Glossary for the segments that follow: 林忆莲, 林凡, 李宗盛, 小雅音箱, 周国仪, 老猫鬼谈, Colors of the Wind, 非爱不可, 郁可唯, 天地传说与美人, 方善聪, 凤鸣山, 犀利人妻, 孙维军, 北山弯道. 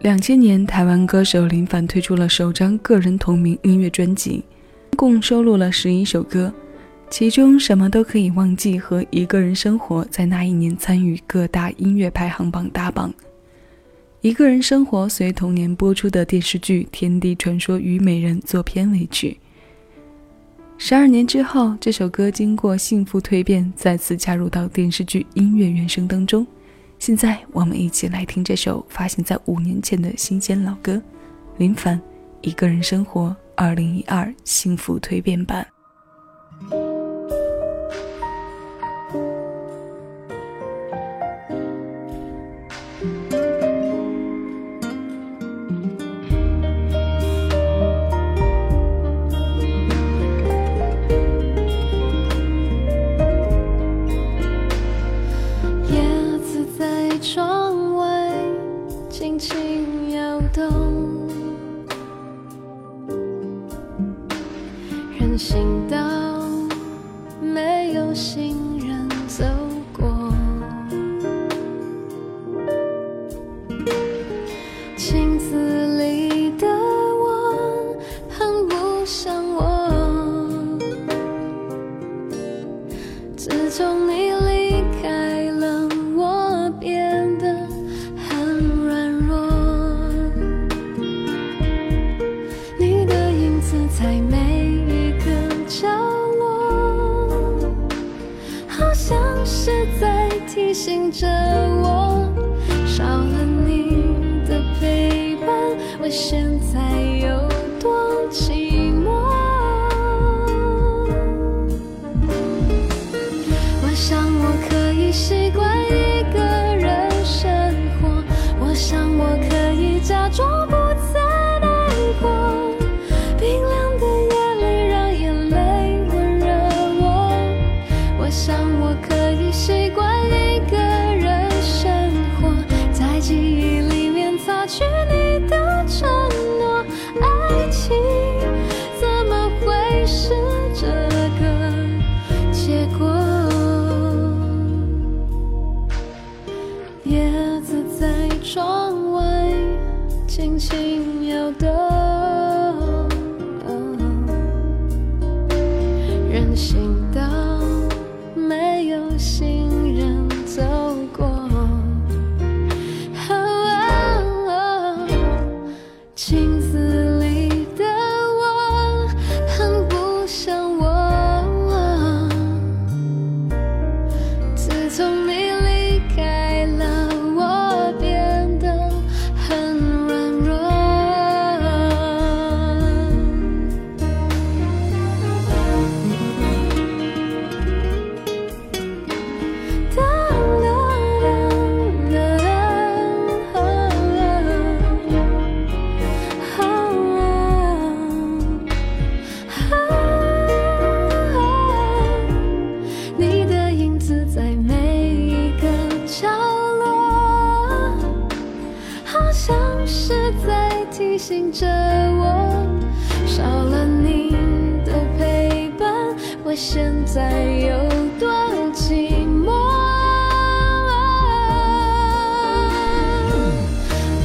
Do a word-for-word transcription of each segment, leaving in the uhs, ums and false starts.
两千年，台湾歌手林凡推出了首张个人同名音乐专辑，共收录了十一首歌，其中《什么都可以忘记》和《一个人生活》在那一年参与各大音乐排行榜打榜。《一个人生活》随同年播出的电视剧《天地传说与美人》做片尾曲。十二年之后，这首歌经过幸福蜕变，再次加入到电视剧音乐原声当中。现在我们一起来听这首发行在五年前的新鲜老歌，林凡《一个人生活》二零一二幸福蜕变版。行到没有行人走过，镜子里的我很不像我，自从你离开了，我变得很软弱，你的影子才美角落，好像是在提醒着我，少了你的陪伴，我现在有多寂寞。我想我可以习惯一个人生活，我想我可以假装不再难过，冰凉的我想我可以习惯一个人生活，在记忆里面擦去你的承诺，爱情怎么会是这个结果？叶子在窗外轻轻摇动，人行道没有行人走过，镜子里的我很不像我，自从你离开了，我变得很软弱，是在提醒着我，少了你的陪伴，我现在有多寂寞。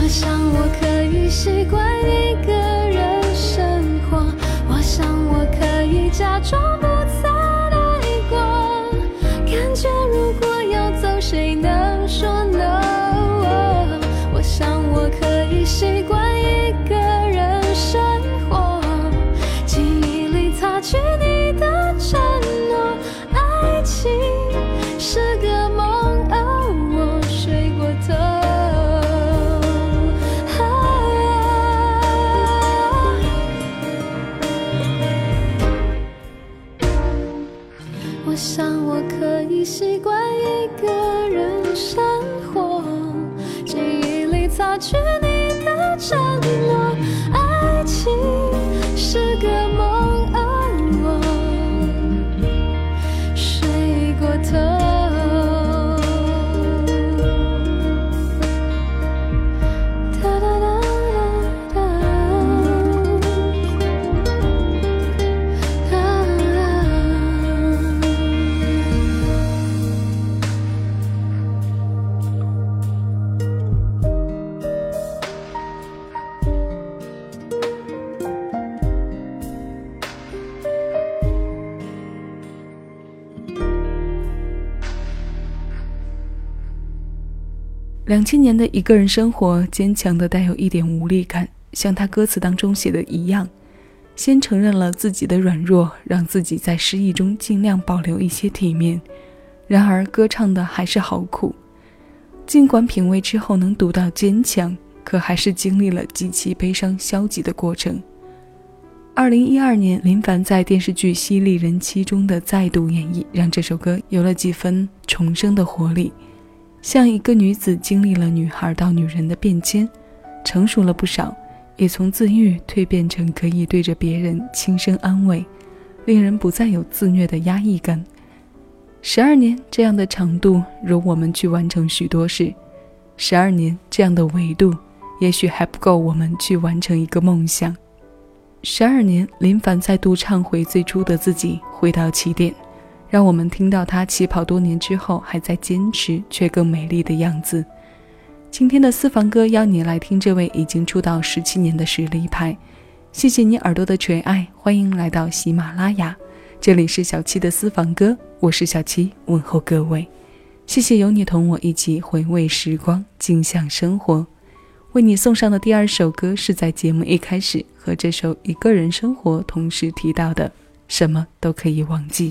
我想我可以习惯一个人生活，我想我可以假装不再难过，感觉如果要走，谁能说 no？ 我想我可以习惯一个人生活，记忆里擦去你的承诺，爱情是个梦，哦，我睡过头，哦，我想我可以习惯一个人生活，记忆里擦去你承诺，爱情是个梦，哦，我睡过头。哒哒哒哒哒哒。两千年的一个人生活，坚强的带有一点无力感，像他歌词当中写的一样，先承认了自己的软弱，让自己在失意中尽量保留一些体面。然而歌唱的还是好苦，尽管品味之后能读到坚强，可还是经历了极其悲伤消极的过程。二零一二年，林凡在电视剧《犀利人妻》中的再度演绎，让这首歌有了几分重生的活力，像一个女子经历了女孩到女人的变迁，成熟了不少，也从自愈蜕变成可以对着别人轻声安慰，令人不再有自虐的压抑感。十二年这样的长度，容我们去完成许多事；十二年这样的维度，也许还不够我们去完成一个梦想。十二年，林凡再度唱回最初的自己，回到起点，让我们听到他起跑多年之后还在坚持却更美丽的样子。今天的私房歌邀你来听这位已经出道十七年的实力派。谢谢你耳朵的垂爱，欢迎来到喜马拉雅，这里是小七的私房歌，我是小七，问候各位。谢谢有你同我一起回味时光，静享生活。为你送上的第二首歌是在节目一开始和这首《一个人生活》同时提到的《什么都可以忘记》。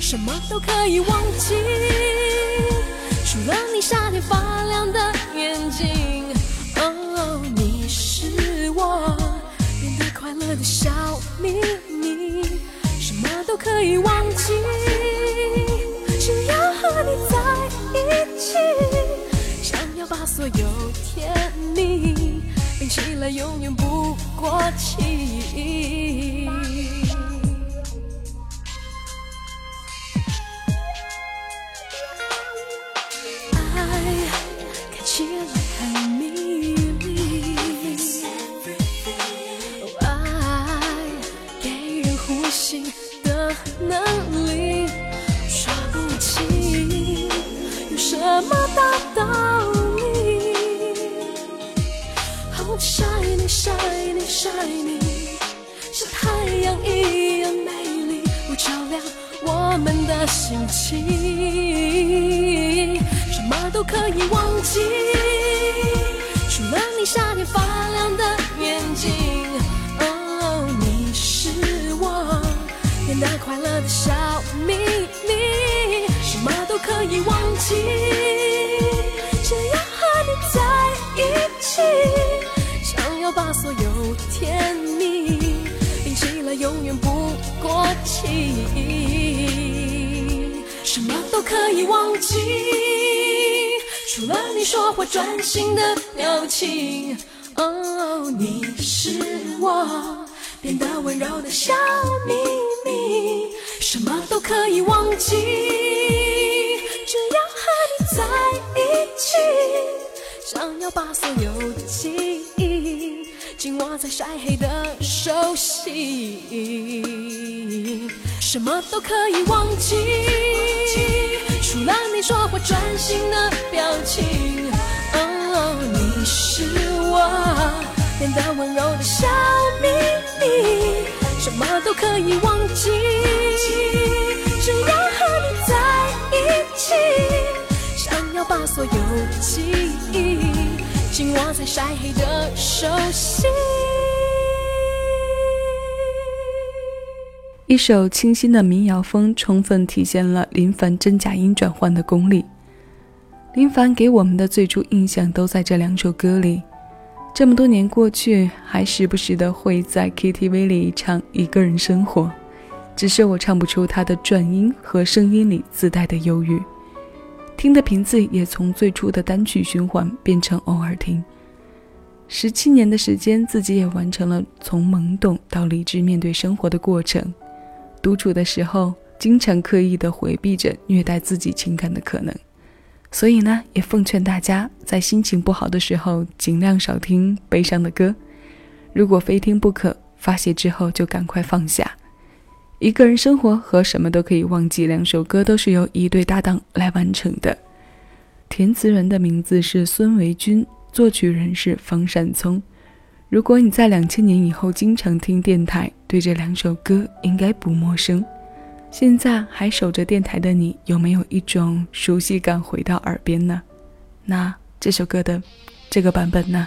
什么都可以忘记，除了你夏天发亮的眼睛。哦，你是我变得快乐的小秘密。什么都可以忘记，只要和你在一起。想要把所有甜蜜冰起来，永远不过期。Shining， 像太阳一样美丽，不照亮我们的心情。什么都可以忘记，除了你夏天发亮的眼睛。哦，你是我变得快乐的小秘密。什么都可以忘记，只要和你在一起。想要把所有甜蜜冰起来，永远不过期。什么都可以忘记，除了你说话专心的表情。哦，你是我变得温柔的小秘密。什么都可以忘记，只要和你在一起。想要把所有的记忆紧握在晒黑的手心。什么都可以忘记，除了你说话专心的表情。哦，你是我变得温柔的小秘密。什么都可以忘记，只要和你在一起。想要把所有记忆紧握在晒黑的手心。一首清新的民谣风充分体现了林凡真假音转换的功力。林凡给我们的最初印象都在这两首歌里，这么多年过去，还时不时的会在 K T V 里唱《一个人生活》，只是我唱不出他的转音和声音里自带的忧郁。听的频次也从最初的单曲循环变成偶尔听。十七年的时间，自己也完成了从懵懂到理智面对生活的过程。独处的时候，经常刻意的回避着虐待自己情感的可能。所以呢，也奉劝大家，在心情不好的时候，尽量少听悲伤的歌。如果非听不可，发泄之后就赶快放下。一个人生活和什么都可以忘记两首歌都是由一对搭档来完成的。填词人的名字是孙维军，作曲人是方善聪。如果你在两千年以后经常听电台，对这两首歌应该不陌生。现在还守着电台的你，有没有一种熟悉感回到耳边呢？那这首歌的这个版本呢？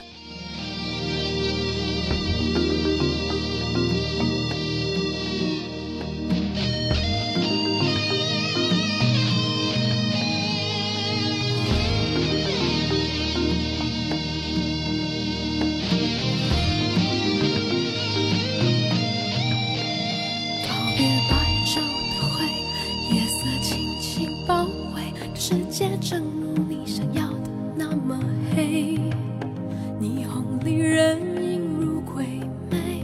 正如你想要的那么黑，霓虹里人影如鬼魅，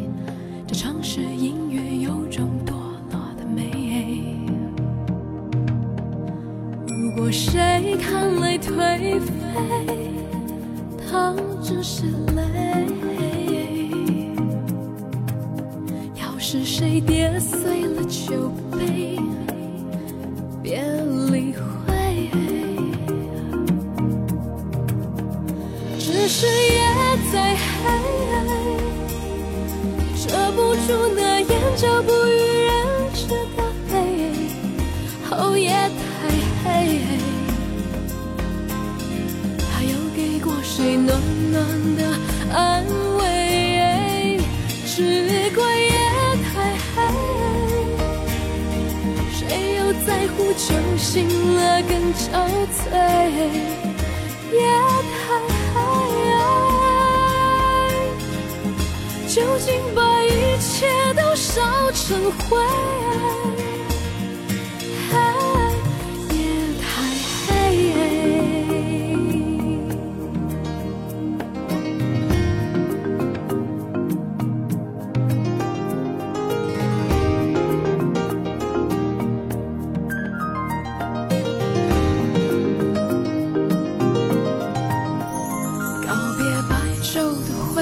这城市音乐有种堕落的美。如果谁看泪颓废，它只是泪。要是谁跌碎了酒杯，别理会。只是夜再黑，遮不住那眼角不与人知的黑。哦，夜太黑，他又给过谁暖暖的安慰？只怪夜太黑，谁又在乎酒醒了更憔悴？夜太黑，究竟把一切都烧成灰，夜太黑。告别白昼的灰，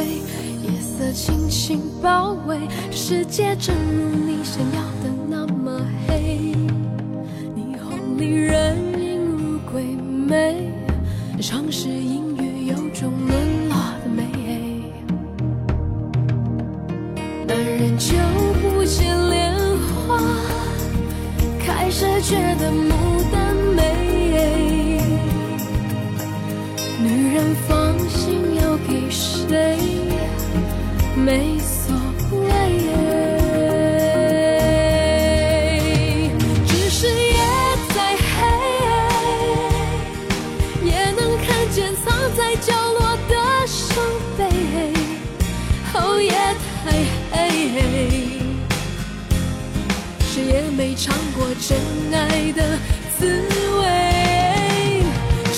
轻轻包围，这世界正如你想要的那么黑，霓虹里人影如鬼魅，这城市音乐有种沦落的美。男人就不见莲花开，始觉得牡丹美，女人放心要给谁没所谓。只是夜再黑，也能看见藏在角落的伤悲。哦，夜太黑，谁也没尝过真爱的滋味。只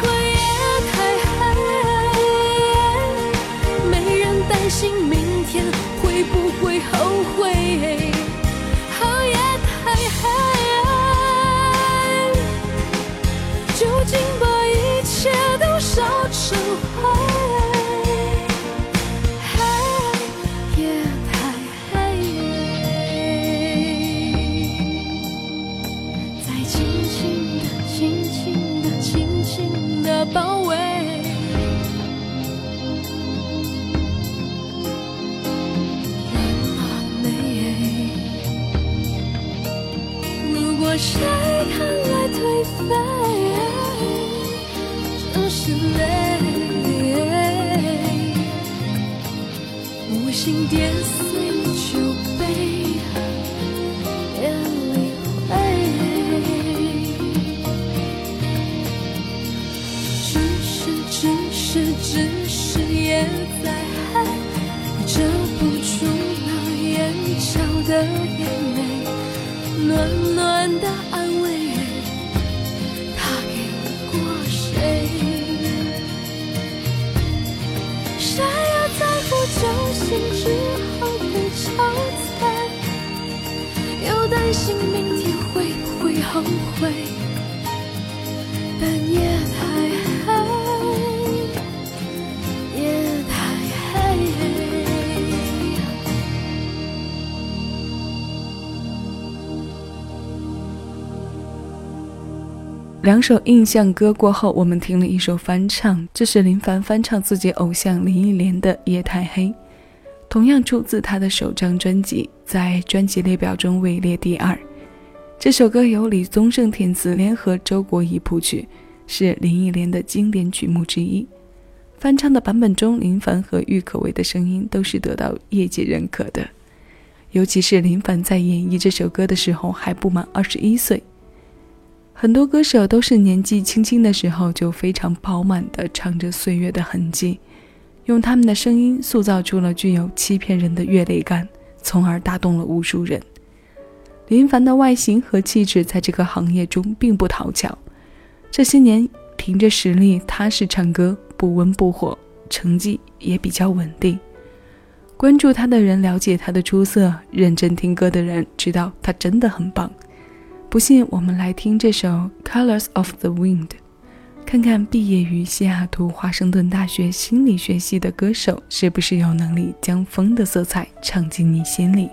怪心明天会不会后悔？哦，夜太黑，究竟把一切都烧成灰，夜太黑。再轻轻的轻轻的轻轻的包围，谁看来颓废，真是累。无心跌碎了酒杯，后悔，但夜太黑，夜太黑。两首印象歌过后，我们听了一首翻唱，这是林凡翻唱自己偶像林忆莲的《夜太黑》，同样出自他的首张专辑，在专辑列表中位列第二。这首歌由李宗盛填词，联合周国仪谱曲，是林忆莲的经典曲目之一。翻唱的版本中，林凡和郁可唯的声音都是得到业界认可的，尤其是林凡在演绎这首歌的时候还不满二十一岁。很多歌手都是年纪轻轻的时候就非常饱满地唱着岁月的痕迹，用他们的声音塑造出了具有欺骗人的月累感，从而打动了无数人。林凡的外形和气质在这个行业中并不讨巧，这些年凭着实力踏实唱歌，不温不火，成绩也比较稳定。关注他的人了解他的出色，认真听歌的人知道他真的很棒。不信我们来听这首 Colors of the Wind，看看毕业于西雅图华盛顿大学心理学系的歌手是不是有能力将风的色彩唱进你心里。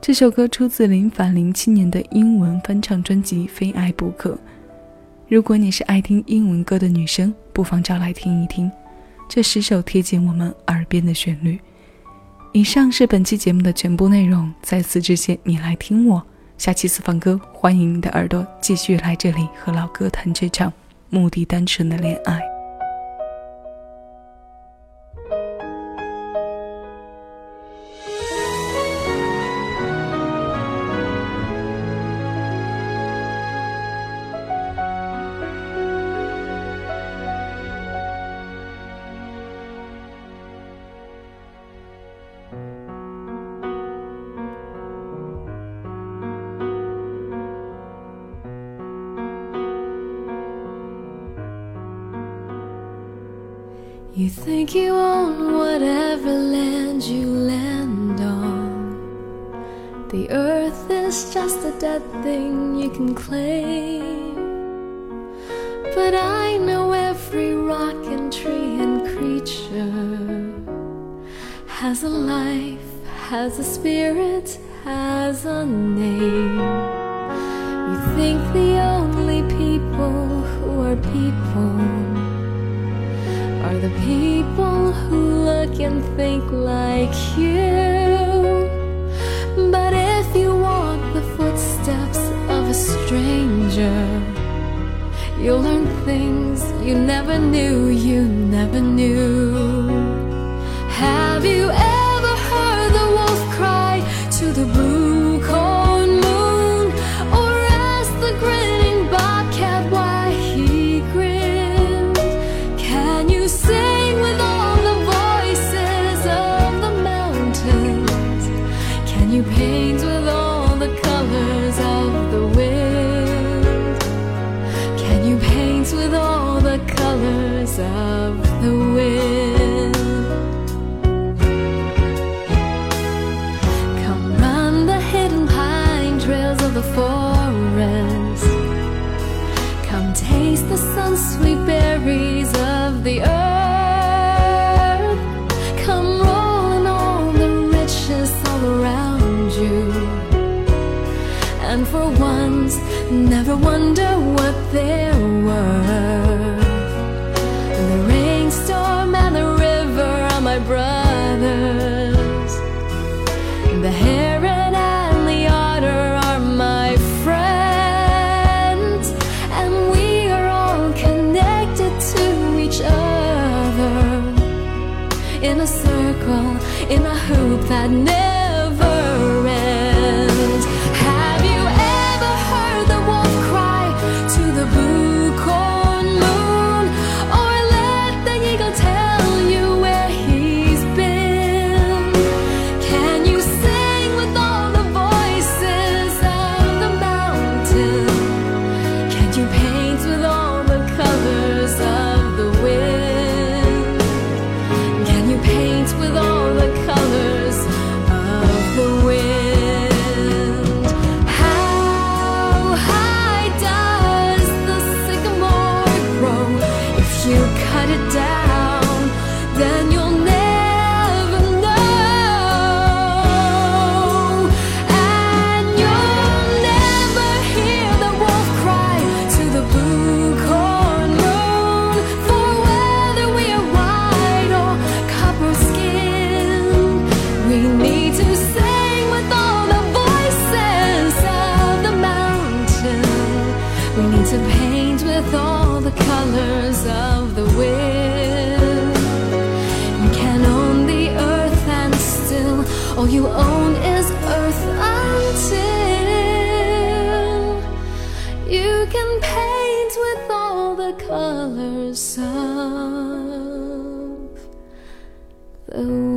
这首歌出自林凡零七年的英文翻唱专辑《非爱不可》，如果你是爱听英文歌的女生，不妨找来听一听，这十首贴近我们耳边的旋律。以上是本期节目的全部内容，再次致谢你来听我，下期私房歌，欢迎你的耳朵继续来这里和老歌谈这场目的单纯的恋爱。You think you own whatever land you land on. The earth is just a dead thing you can claim. But I know every rock and tree and creature has a life, has a spirit, has a name. You think the only people who are people are the people who look and think like you. But if you walk the footsteps of a stranger, you'll learn things you never knew, you never knew. Have you ever heard the wolf cry to the blue cold moon? Or ask the grinning bobcat why he grins? Sing with all the voices of the mountains. Can you paint with all the colors of the wind? Can you paint with all the colors of the wind? Come run the hidden pine trails of the forest. Come taste the sun-sweet berries of the earth. And for once, never wonder what they're worth. The rainstorm and the river are my brothers. The heron and the otter are my friends. And we are all connected to each other in a circle, in a hoop that never ends. Have you ever heard the wolf cry to the blue corn moon? Colors of the Wind.